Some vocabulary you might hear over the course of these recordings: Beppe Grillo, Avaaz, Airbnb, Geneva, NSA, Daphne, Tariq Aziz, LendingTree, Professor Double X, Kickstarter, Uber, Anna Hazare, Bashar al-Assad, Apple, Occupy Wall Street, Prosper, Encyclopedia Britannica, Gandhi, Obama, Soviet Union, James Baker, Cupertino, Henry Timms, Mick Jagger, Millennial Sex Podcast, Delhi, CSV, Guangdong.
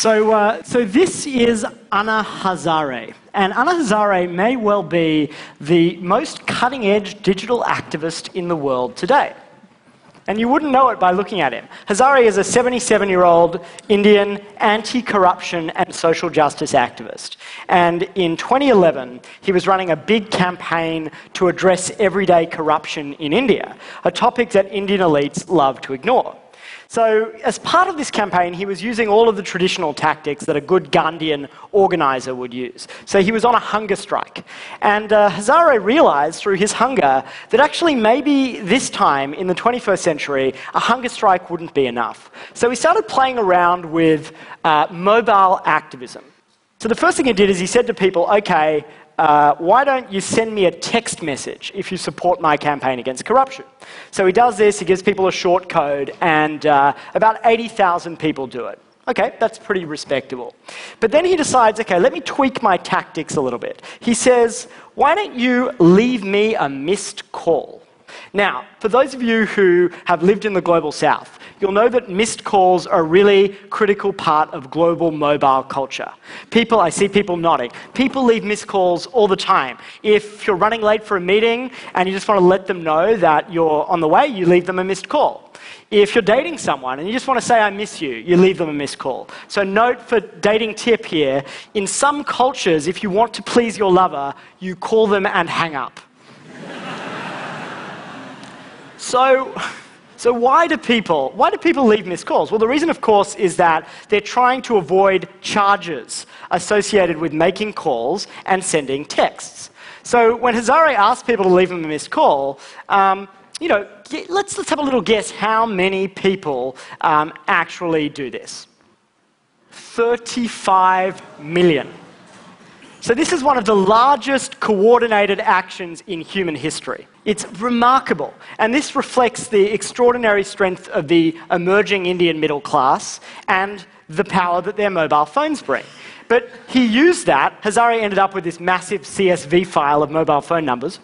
So this is Anna Hazare. And Anna Hazare may well be the most cutting-edge digital activist in the world today. And you wouldn't know it by looking at him. Hazare is a 77-year-old Indian anti-corruption and social justice activist. And in 2011, he was running a big campaign to address everyday corruption in India, a topic that Indian elites love to ignore. So, as part of this campaign, he was using all of the traditional tactics that a good Gandhian organizer would use. So he was on a hunger strike. And Hazare realized through his hunger that actually maybe this time, in the 21st century, a hunger strike wouldn't be enough. So he started playing around with mobile activism. So the first thing he did is he said to people, okay, why don't you send me a text message if you support my campaign against corruption? So he does this, he gives people a short code, and about 80,000 people do it. Okay, that's pretty respectable. But then he decides, okay, let me tweak my tactics a little bit. He says, why don't you leave me a missed call? Now, for those of you who have lived in the global south, you'll know that missed calls are a really critical part of global mobile culture. People, I see people nodding. People leave missed calls all the time. If you're running late for a meeting and you just want to let them know that you're on the way, you leave them a missed call. If you're dating someone and you just want to say, I miss you, you leave them a missed call. So note for dating tip here, in some cultures, if you want to please your lover, you call them and hang up. So why do people leave missed calls? Well, the reason, of course, is that they're trying to avoid charges associated with making calls and sending texts. So when Hazare asked people to leave him a missed call, you know, let's have a little guess how many people actually do this. 35 million. So this is one of the largest coordinated actions in human history. It's remarkable, and this reflects the extraordinary strength of the emerging Indian middle class and the power that their mobile phones bring. But he used that. Hazare ended up with this massive CSV file of mobile phone numbers,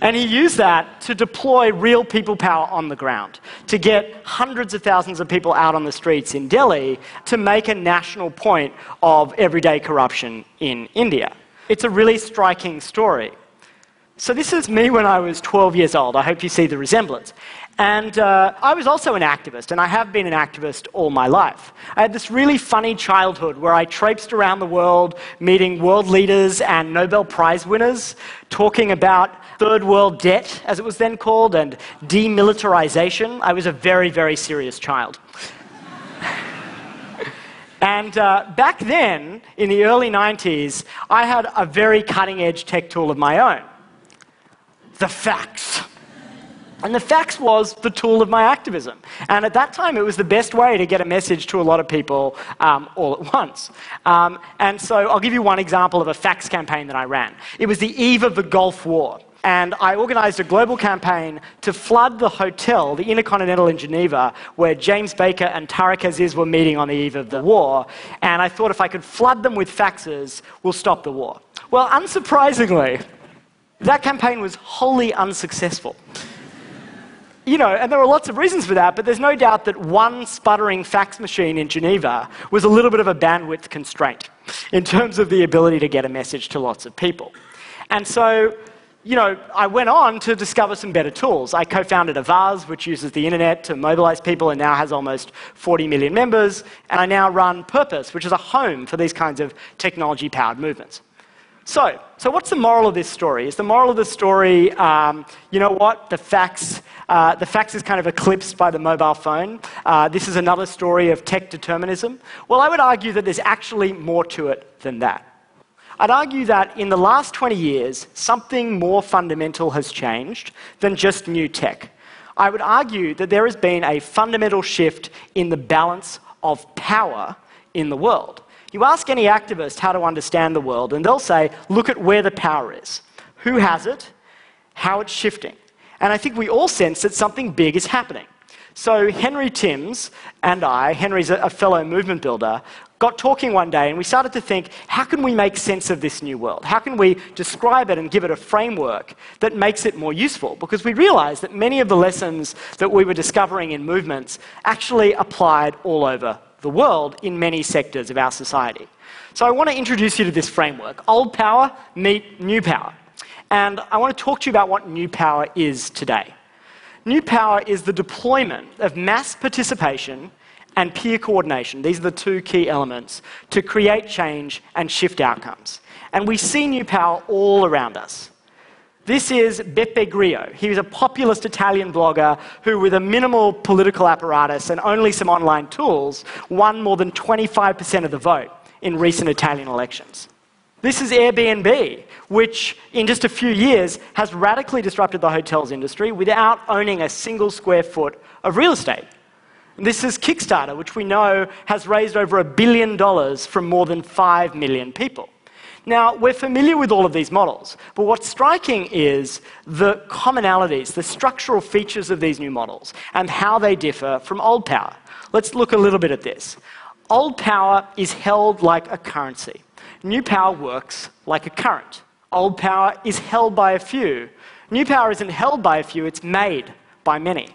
and he used that to deploy real people power on the ground, to get hundreds of thousands of people out on the streets in Delhi to make a national point of everyday corruption in India. It's a really striking story. So this is me when I was 12 years old. I hope you see the resemblance. And I was also an activist, and I have been an activist all my life. I had this really funny childhood where I traipsed around the world, meeting world leaders and Nobel Prize winners, talking about third world debt, as it was then called, and demilitarization. I was a very, very serious child. And back then, in the early 90s, I had a very cutting-edge tech tool of my own. The fax. And the fax was the tool of my activism. And at that time, it was the best way to get a message to a lot of people all at once. And so I'll give you one example of a fax campaign that I ran. It was the eve of the Gulf War. And I organized a global campaign to flood the hotel, the Intercontinental in Geneva, where James Baker and Tariq Aziz were meeting on the eve of the war. And I thought if I could flood them with faxes, we'll stop the war. Well, unsurprisingly, that campaign was wholly unsuccessful. You know, and there were lots of reasons for that, but there's no doubt that one sputtering fax machine in Geneva was a little bit of a bandwidth constraint in terms of the ability to get a message to lots of people. And so, you know, I went on to discover some better tools. I co-founded Avaaz, which uses the internet to mobilize people and now has almost 40 million members. And I now run Purpose, which is a home for these kinds of technology-powered movements. So what's the moral of this story? Is the moral of the story, you know what, the fax is kind of eclipsed by the mobile phone. This is another story of tech determinism. Well, I would argue that there's actually more to it than that. I'd argue that in the last 20 years, something more fundamental has changed than just new tech. I would argue that there has been a fundamental shift in the balance of power in the world. You ask any activist how to understand the world, and they'll say, look at where the power is, who has it, how it's shifting. And I think we all sense that something big is happening. So Henry Timms and I, Henry's a fellow movement builder, got talking one day and we started to think, how can we make sense of this new world? How can we describe it and give it a framework that makes it more useful? Because we realized that many of the lessons that we were discovering in movements actually applied all over the world in many sectors of our society. So I want to introduce you to this framework. Old power meet new power. And I want to talk to you about what new power is today. New power is the deployment of mass participation and peer coordination. These are the two key elements to create change and shift outcomes. And we see new power all around us. This is Beppe Grillo. He was a populist Italian blogger who, with a minimal political apparatus and only some online tools, won more than 25% of the vote in recent Italian elections. This is Airbnb, which in just a few years has radically disrupted the hotels industry without owning a single square foot of real estate. This is Kickstarter, which we know has raised over $1 billion from more than 5 million people. Now, we're familiar with all of these models, but what's striking is the commonalities, the structural features of these new models, and how they differ from old power. Let's look a little bit at this. Old power is held like a currency. New power works like a current. Old power is held by a few. New power isn't held by a few, it's made by many.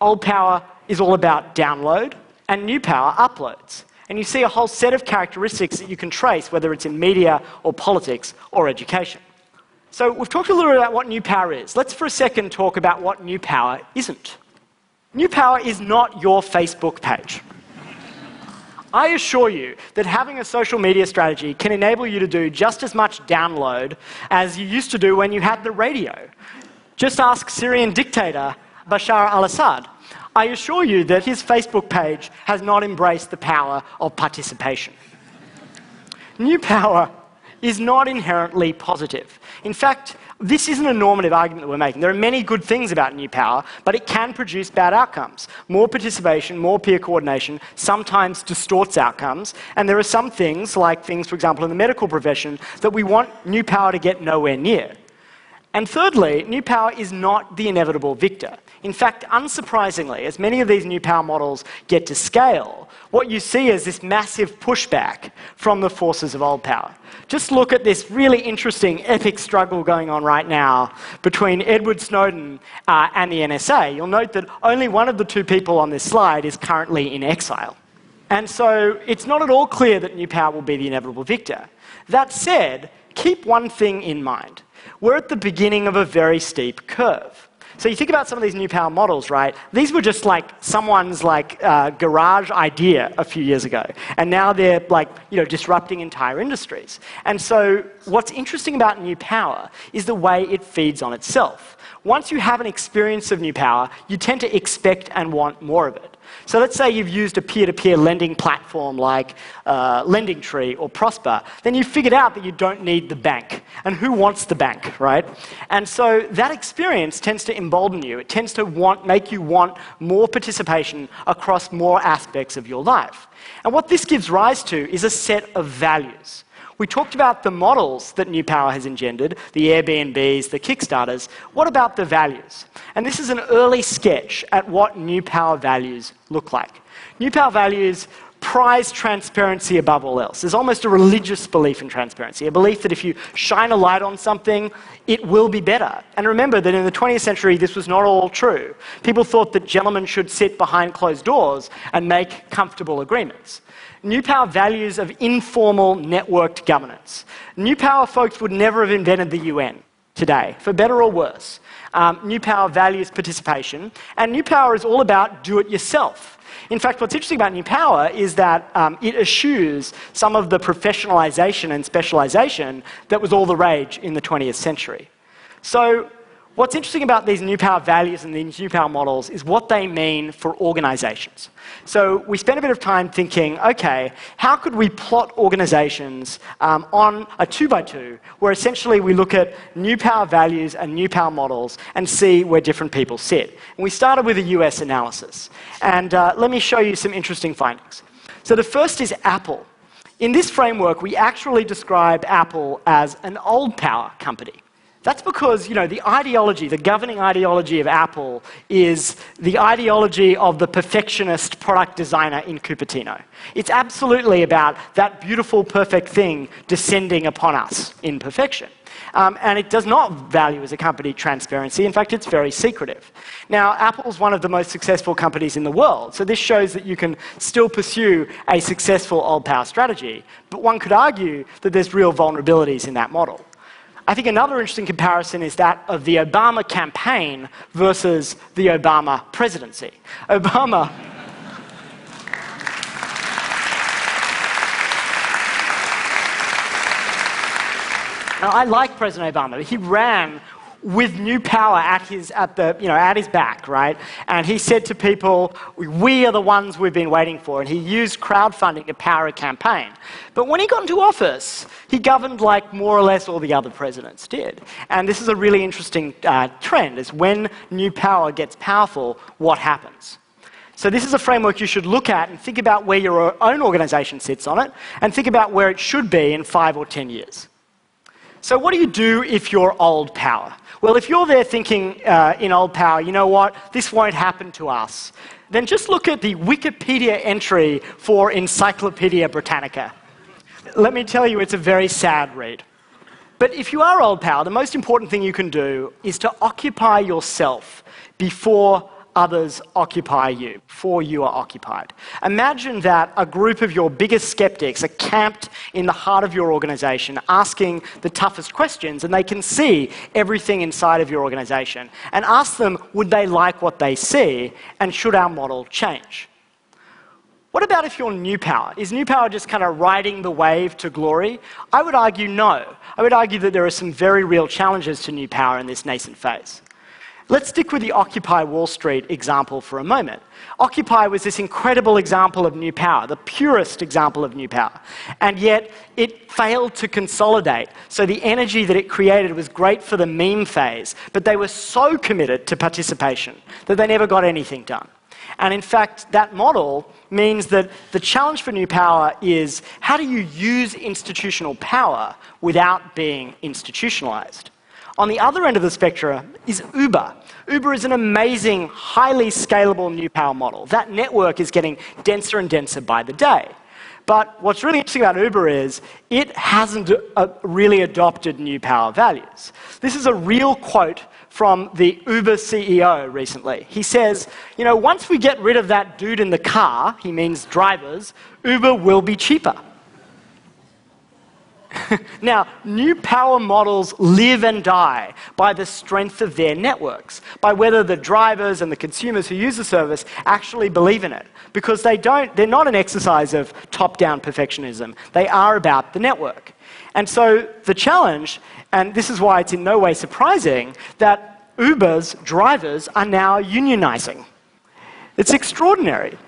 Old power is all about download, and new power uploads. And you see a whole set of characteristics that you can trace, whether it's in media or politics or education. So we've talked a little bit about what new power is. Let's for a second talk about what new power isn't. New power is not your Facebook page. I assure you that having a social media strategy can enable you to do just as much download as you used to do when you had the radio. Just ask Syrian dictator Bashar al-Assad. I assure you that his Facebook page has not embraced the power of participation. New power is not inherently positive. In fact, this isn't a normative argument that we're making. There are many good things about new power, but it can produce bad outcomes. More participation, more peer coordination sometimes distorts outcomes, and there are some things, like things, for example, in the medical profession, that we want new power to get nowhere near. And thirdly, new power is not the inevitable victor. In fact, unsurprisingly, as many of these new power models get to scale, what you see is this massive pushback from the forces of old power. Just look at this really interesting epic struggle going on right now between Edward Snowden and the NSA. You'll note that only one of the two people on this slide is currently in exile. And so it's not at all clear that new power will be the inevitable victor. That said, keep one thing in mind. We're at the beginning of a very steep curve. So you think about some of these new power models, right? These were just like someone's garage idea a few years ago. And now they're disrupting entire industries. And so what's interesting about new power is the way it feeds on itself. Once you have an experience of new power, you tend to expect and want more of it. So let's say you've used a peer-to-peer lending platform like LendingTree or Prosper, then you've figured out that you don't need the bank. And who wants the bank, right? And so that experience tends to embolden you. It tends to make you want more participation across more aspects of your life. And what this gives rise to is a set of values. We talked about the models that new power has engendered, the Airbnbs, the Kickstarters. What about the values? And this is an early sketch at what new power values look like. New power values prize transparency above all else. There's almost a religious belief in transparency, a belief that if you shine a light on something, it will be better. And remember that in the 20th century, this was not all true. People thought that gentlemen should sit behind closed doors and make comfortable agreements. New power values of informal, networked governance. New power folks would never have invented the UN today, for better or worse. New power values participation, and new power is all about do-it-yourself. In fact, what's interesting about new power is that it eschews some of the professionalization and specialization that was all the rage in the 20th century. So what's interesting about these new power values and these new power models is what they mean for organizations. So we spent a bit of time thinking, okay, how could we plot organizations on a 2x2, where essentially we look at new power values and new power models and see where different people sit. And we started with a US analysis. And let me show you some interesting findings. So the first is Apple. In this framework, we actually describe Apple as an old power company. That's because, you know, the ideology, the governing ideology of Apple is the ideology of the perfectionist product designer in Cupertino. It's absolutely about that beautiful, perfect thing descending upon us in perfection. And it does not value as a company transparency. In fact, it's very secretive. Now, Apple's one of the most successful companies in the world, so this shows that you can still pursue a successful old power strategy, but one could argue that there's real vulnerabilities in that model. I think another interesting comparison is that of the Obama campaign versus the Obama presidency. Now, I like President Obama. He ran with new power at his back, right? And he said to people, "We are the ones we've been waiting for." And he used crowdfunding to power a campaign. But when he got into office, he governed like more or less all the other presidents did. And this is a really interesting trend: is when new power gets powerful, what happens? So this is a framework you should look at and think about where your own organization sits on it, and think about where it should be in 5 or 10 years. So what do you do if you're old power? Well, if you're there thinking in old power, you know what, this won't happen to us, then just look at the Wikipedia entry for Encyclopedia Britannica. Let me tell you, it's a very sad read. But if you are old power, the most important thing you can do is to occupy yourself before others occupy you, before you are occupied. Imagine that a group of your biggest skeptics are camped in the heart of your organization, asking the toughest questions, and they can see everything inside of your organization. And ask them, would they like what they see, and should our model change? What about if you're new power? Is new power just kind of riding the wave to glory? I would argue no. I would argue that there are some very real challenges to new power in this nascent phase. Let's stick with the Occupy Wall Street example for a moment. Occupy was this incredible example of new power, the purest example of new power. And yet, it failed to consolidate. So the energy that it created was great for the meme phase, but they were so committed to participation that they never got anything done. And in fact, that model means that the challenge for new power is, how do you use institutional power without being institutionalized? On the other end of the spectrum is Uber. Uber is an amazing, highly scalable new power model. That network is getting denser and denser by the day. But what's really interesting about Uber is it hasn't really adopted new power values. This is a real quote from the Uber CEO recently. He says, you know, once we get rid of that dude in the car, he means drivers, Uber will be cheaper. Now, new power models live and die by the strength of their networks, by whether the drivers and the consumers who use the service actually believe in it. Because they're not an exercise of top-down perfectionism. They are about the network. And so the challenge, and this is why it's in no way surprising, that Uber's drivers are now unionizing. It's extraordinary.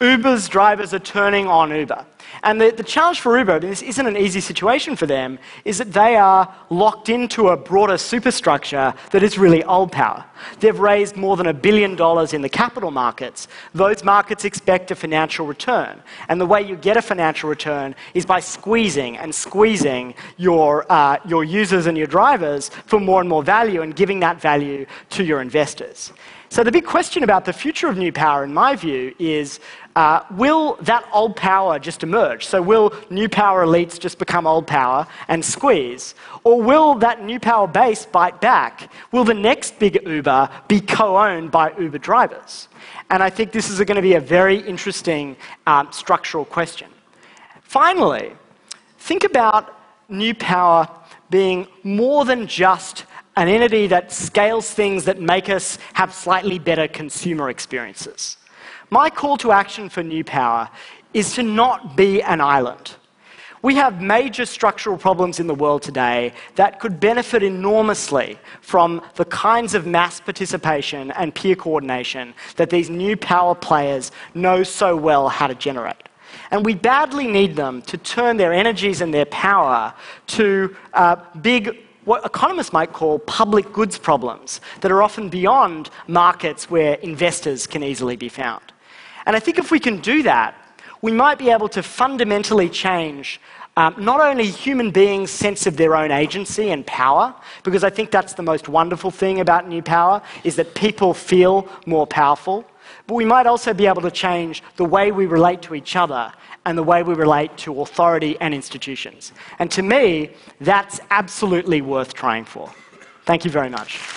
Uber's drivers are turning on Uber. And the challenge for Uber, and this isn't an easy situation for them, is that they are locked into a broader superstructure that is really old power. They've raised more than $1 billion in the capital markets. Those markets expect a financial return. And the way you get a financial return is by squeezing and squeezing your users and your drivers for more and more value and giving that value to your investors. So the big question about the future of new power, in my view, is will that old power just emerge? So will new power elites just become old power and squeeze? Or will that new power base bite back? Will the next big Uber be co-owned by Uber drivers? And I think this is going to be a very interesting structural question. Finally, think about new power being more than just an entity that scales things that make us have slightly better consumer experiences. My call to action for new power is to not be an island. We have major structural problems in the world today that could benefit enormously from the kinds of mass participation and peer coordination that these new power players know so well how to generate. And we badly need them to turn their energies and their power to big, what economists might call public goods problems that are often beyond markets where investors can easily be found. And I think if we can do that, we might be able to fundamentally change Not only human beings' sense of their own agency and power, because I think that's the most wonderful thing about new power, is that people feel more powerful, but we might also be able to change the way we relate to each other and the way we relate to authority and institutions. And to me, that's absolutely worth trying for. Thank you very much.